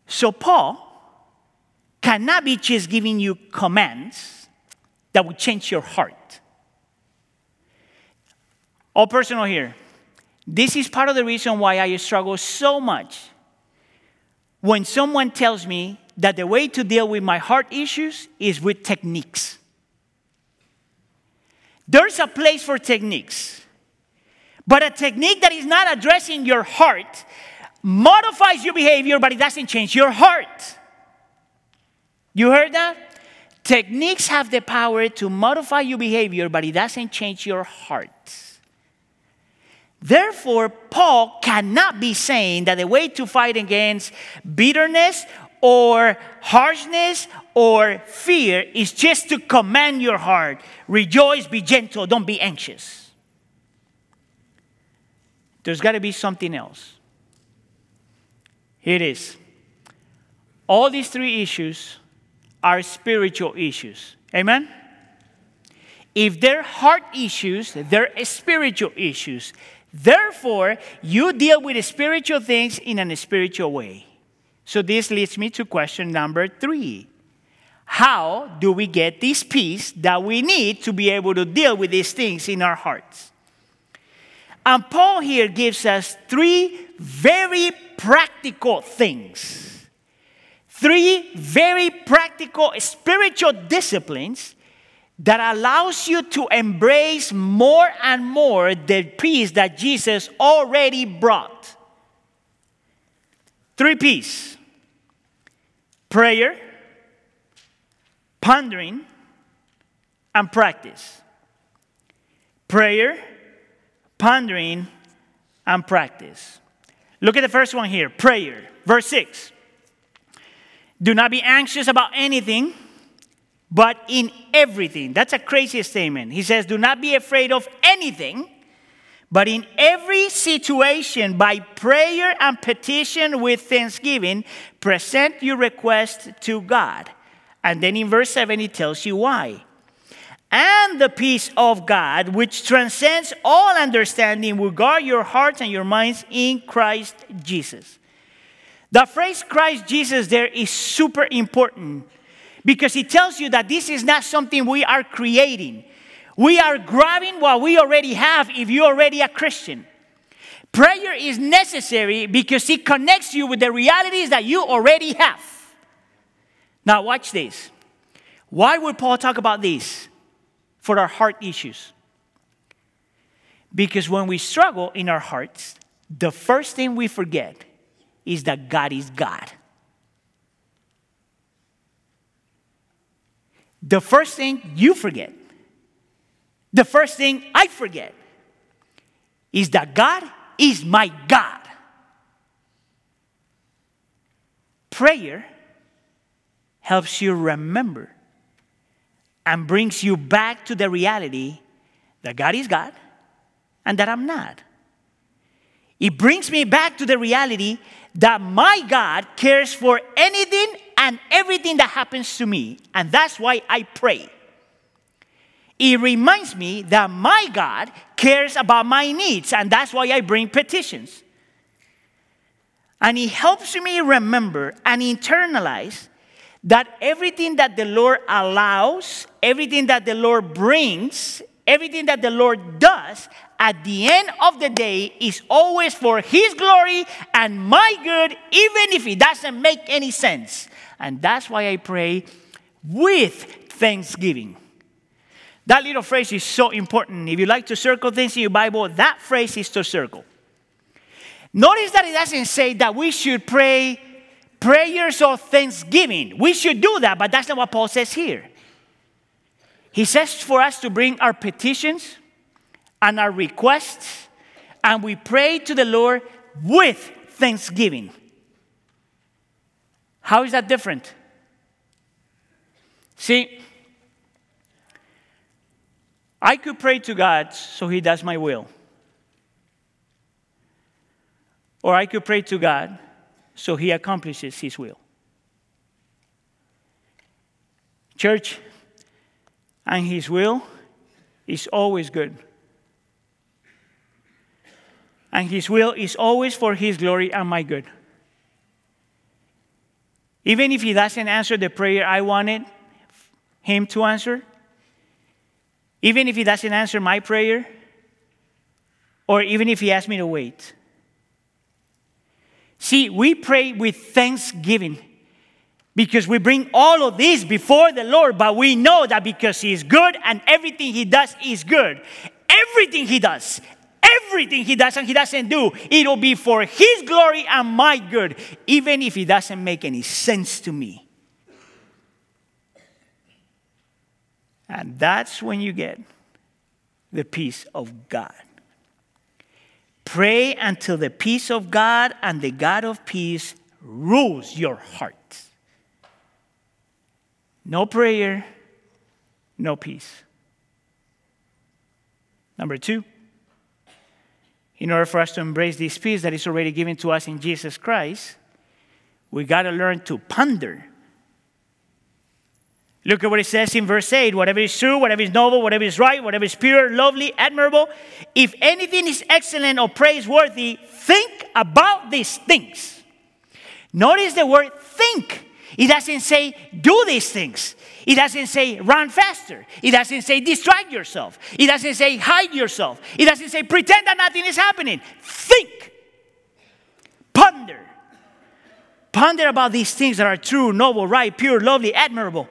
So Paul cannot be just giving you commands that would change your heart. All personal here. This is part of the reason why I struggle so much when someone tells me that the way to deal with my heart issues is with techniques. There's a place for techniques. But a technique that is not addressing your heart modifies your behavior, but it doesn't change your heart. You heard that? Techniques have the power to modify your behavior, but it doesn't change your heart. Therefore, Paul cannot be saying that the way to fight against bitterness or harshness or fear is just to command your heart. Rejoice, be gentle, don't be anxious. There's got to be something else. Here it is. All these three issues are spiritual issues. Amen? If they're heart issues, they're spiritual issues. Therefore, you deal with spiritual things in a spiritual way. So this leads me to question number three. How do we get this peace that we need to be able to deal with these things in our hearts? And Paul here gives us three very practical things. Three very practical spiritual disciplines that allows you to embrace more and more the peace that Jesus already brought. Three P's. Prayer, pondering, and practice. Prayer, pondering, and practice. Look at the first one here, prayer. Verse six. Do not be anxious about anything, but in everything. That's a crazy statement. He says, do not be afraid of anything, but in every situation, by prayer and petition with thanksgiving, present your request to God. And then in verse seven, he tells you why. And the peace of God, which transcends all understanding, will guard your hearts and your minds in Christ Jesus. The phrase Christ Jesus there is super important because it tells you that this is not something we are creating. We are grabbing what we already have if you're already a Christian. Prayer is necessary because it connects you with the realities that you already have. Now watch this. Why would Paul talk about this? For our heart issues. Because when we struggle in our hearts, the first thing we forget is that God is God. The first thing you forget, the first thing I forget, is that God is my God. Prayer helps you remember and brings you back to the reality that God is God and that I'm not. It brings me back to the reality that my God cares for anything and everything that happens to me. And that's why I pray. It reminds me that my God cares about my needs. And that's why I bring petitions. And it helps me remember and internalize that everything that the Lord allows, everything that the Lord brings, everything that the Lord does, at the end of the day is always for His glory and my good, even if it doesn't make any sense. And that's why I pray with thanksgiving. That little phrase is so important. If you like to circle things in your Bible, that phrase is to circle. Notice that it doesn't say that we should pray prayers of thanksgiving. We should do that, but that's not what Paul says here. He says for us to bring our petitions and our requests, and we pray to the Lord with thanksgiving. How is that different? See, I could pray to God so He does my will. Or I could pray to God so he accomplishes his will. Church, and his will is always good. And his will is always for his glory and my good. Even if he doesn't answer the prayer I wanted him to answer, even if he doesn't answer my prayer, or even if he asks me to wait. See, we pray with thanksgiving because we bring all of this before the Lord, but we know that because he is good and everything he does is good. Everything he does, everything he does and he doesn't do, it'll be for his glory and my good, even if it doesn't make any sense to me. And that's when you get the peace of God. Pray until the peace of God and the God of peace rules your heart. No prayer, no peace. Number two, in order for us to embrace this peace that is already given to us in Jesus Christ, we got to learn to ponder. Look at what it says in verse eight. Whatever is true, whatever is noble, whatever is right, whatever is pure, lovely, admirable. If anything is excellent or praiseworthy, think about these things. Notice the word think. It doesn't say do these things. It doesn't say run faster. It doesn't say distract yourself. It doesn't say hide yourself. It doesn't say pretend that nothing is happening. Think. Ponder. Ponder about these things that are true, noble, right, pure, lovely, admirable.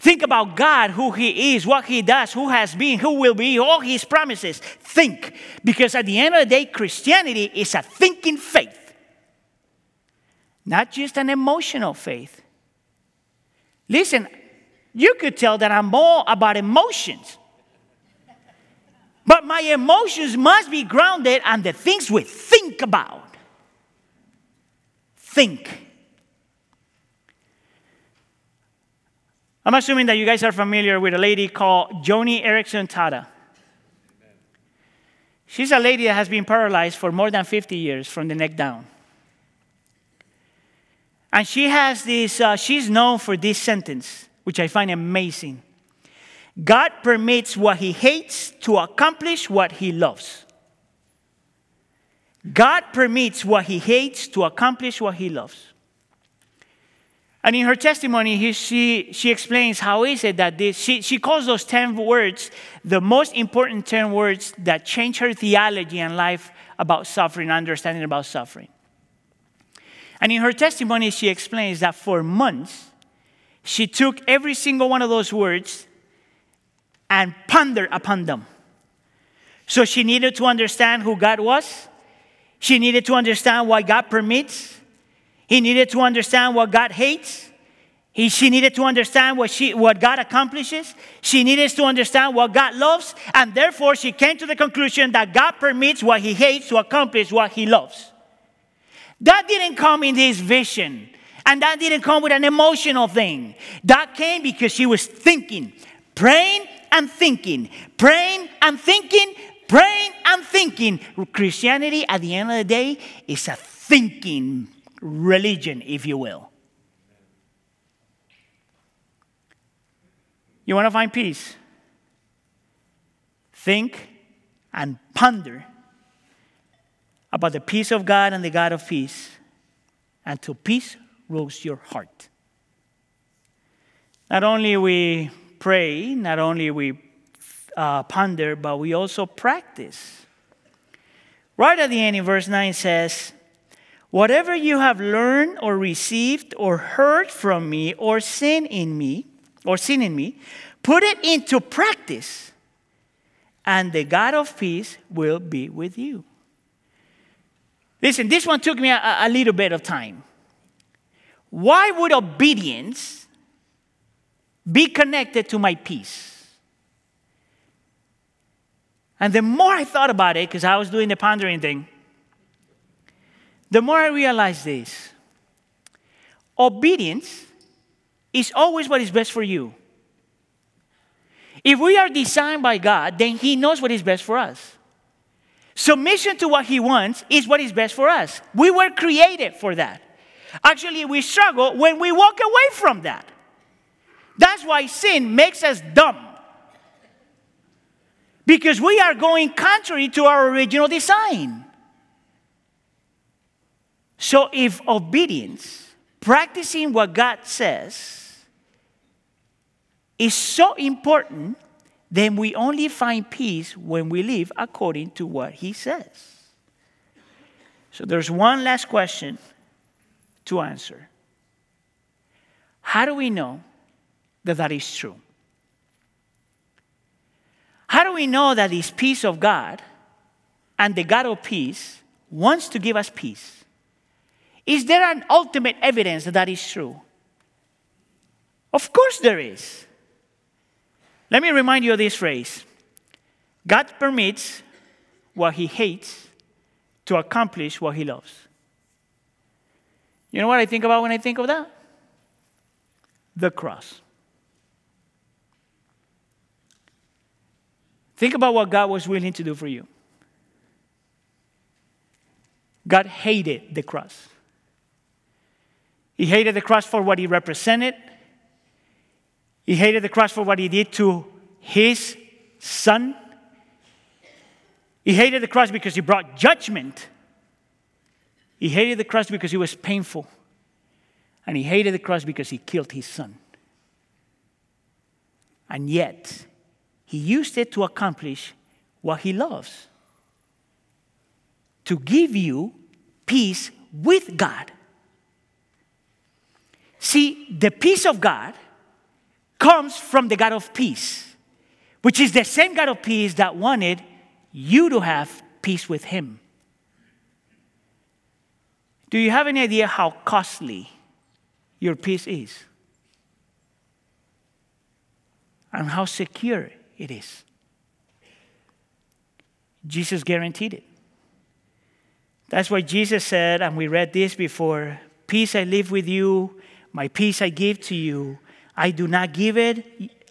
Think about God, who he is, what he does, who has been, who will be, all his promises. Think. Because at the end of the day, Christianity is a thinking faith. Not just an emotional faith. Listen, you could tell that I'm all about emotions. But my emotions must be grounded on the things we think about. Think. I'm assuming that you guys are familiar with a lady called Joni Erickson Tada. She's a lady that has been paralyzed for more than fifty years from the neck down. And she has this, uh, she's known for this sentence, which I find amazing. God permits what he hates to accomplish what he loves. God permits what he hates to accomplish what he loves. And in her testimony, he, she, she explains how is it that this, she, she calls those ten words the most important ten words that change her theology and life about suffering, understanding about suffering. And in her testimony, she explains that for months, she took every single one of those words and pondered upon them. So she needed to understand who God was. She needed to understand why God permits. He needed to understand what God hates. He, she needed to understand what, she, what God accomplishes. She needed to understand what God loves. And therefore, she came to the conclusion that God permits what he hates to accomplish what he loves. That didn't come in this vision. And that didn't come with an emotional thing. That came because she was thinking. Praying and thinking. Praying and thinking. Praying and thinking. Christianity, at the end of the day, is a thinking religion, if you will. You want to find peace? Think and ponder about the peace of God and the God of peace until peace rules your heart. Not only we pray, not only we uh, ponder, but we also practice. Right at the end in verse nine says, whatever you have learned or received or heard from me or seen in me, or seen in me, put it into practice, and the God of peace will be with you. Listen, this one took me a, a little bit of time. Why would obedience be connected to my peace? And the more I thought about it, because I was doing the pondering thing, the more I realize this, obedience is always what is best for you. If we are designed by God, then he knows what is best for us. Submission to what he wants is what is best for us. We were created for that. Actually, we struggle when we walk away from that. That's why sin makes us dumb. Because we are going contrary to our original design. So if obedience, practicing what God says, is so important, then we only find peace when we live according to what He says. So there's one last question to answer. How do we know that that is true? How do we know that this peace of God and the God of peace wants to give us peace? Is there an ultimate evidence that that is true? Of course there is. Let me remind you of this phrase. God permits what He hates to accomplish what He loves. You know what I think about when I think of that? The cross. Think about what God was willing to do for you. God hated the cross. He hated the cross for what He represented. He hated the cross for what He did to His Son. He hated the cross because He brought judgment. He hated the cross because it was painful. And He hated the cross because He killed His Son. And yet, He used it to accomplish what He loves. To give you peace with God. See, the peace of God comes from the God of peace, which is the same God of peace that wanted you to have peace with Him. Do you have any idea how costly your peace is? And how secure it is? Jesus guaranteed it. That's why Jesus said, and we read this before, "Peace I leave with you, my peace I give to you. I do not give it,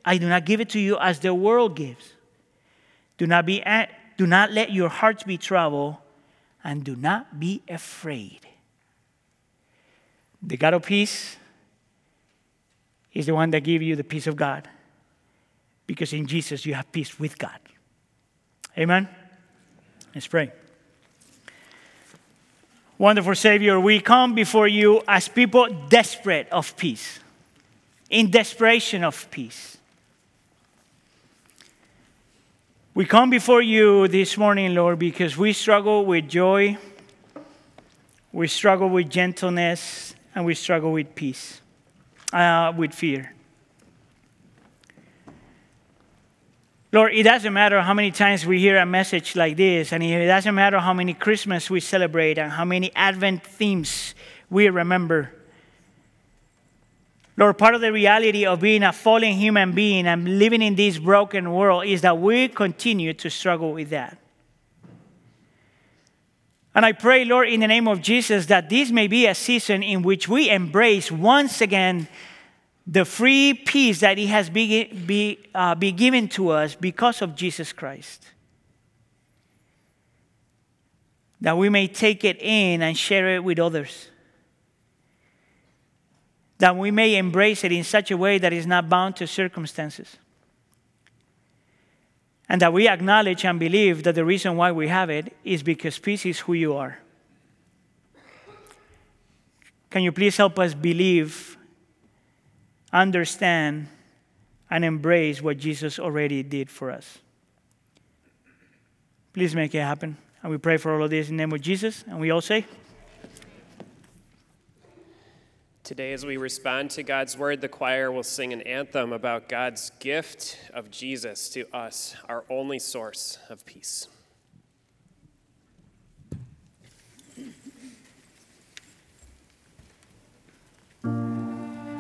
I do not give it to you as the world gives. Do not be, do not let your hearts be troubled, and do not be afraid." The God of peace is the one that gives you the peace of God. Because in Jesus you have peace with God. Amen? Let's pray. Wonderful Savior, we come before you as people desperate of peace. In desperation of peace. We come before you this morning, Lord, because we struggle with joy, we struggle with gentleness, and we struggle with peace, uh, with fear. Lord, it doesn't matter how many times we hear a message like this, and it doesn't matter how many Christmas we celebrate and how many Advent themes we remember. Lord, part of the reality of being a fallen human being and living in this broken world is that we continue to struggle with that. And I pray, Lord, in the name of Jesus, that this may be a season in which we embrace once again the free peace that it has be, be, uh, be given to us because of Jesus Christ. That we may take it in and share it with others. That we may embrace it in such a way that is not bound to circumstances. And that we acknowledge and believe that the reason why we have it is because peace is who you are. Can you please help us believe, understand, and embrace what Jesus already did for us? Please make it happen. And we pray for all of this in the name of Jesus. And we all say... Today, as we respond to God's word, the choir will sing an anthem about God's gift of Jesus to us, our only source of peace. Lord,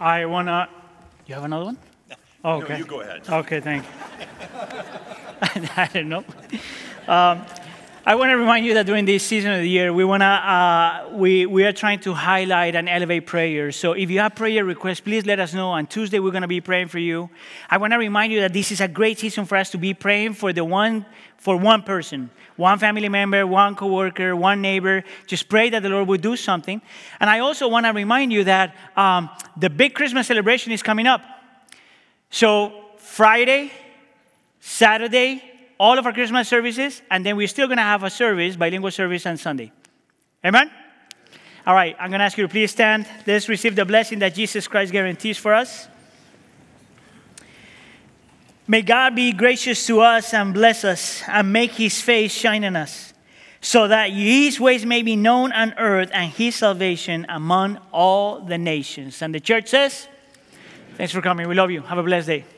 I want to... You have another one? No. Oh, okay. No, you go ahead. Okay, thank you. I don't know. Um, I want to remind you that during this season of the year, we want to uh, we we are trying to highlight and elevate prayer. So if you have prayer requests, please let us know. On Tuesday, we're going to be praying for you. I want to remind you that this is a great season for us to be praying for the one for one person, one family member, one coworker, one neighbor. Just pray that the Lord will do something. And I also want to remind you that um, the big Christmas celebration is coming up. So Friday, Saturday, all of our Christmas services, and then we're still going to have a service, bilingual service on Sunday. Amen? All right, I'm going to ask you to please stand. Let's receive the blessing that Jesus Christ guarantees for us. May God be gracious to us and bless us and make his face shine on us, so that his ways may be known on earth and his salvation among all the nations. And the church says, thanks for coming. We love you. Have a blessed day.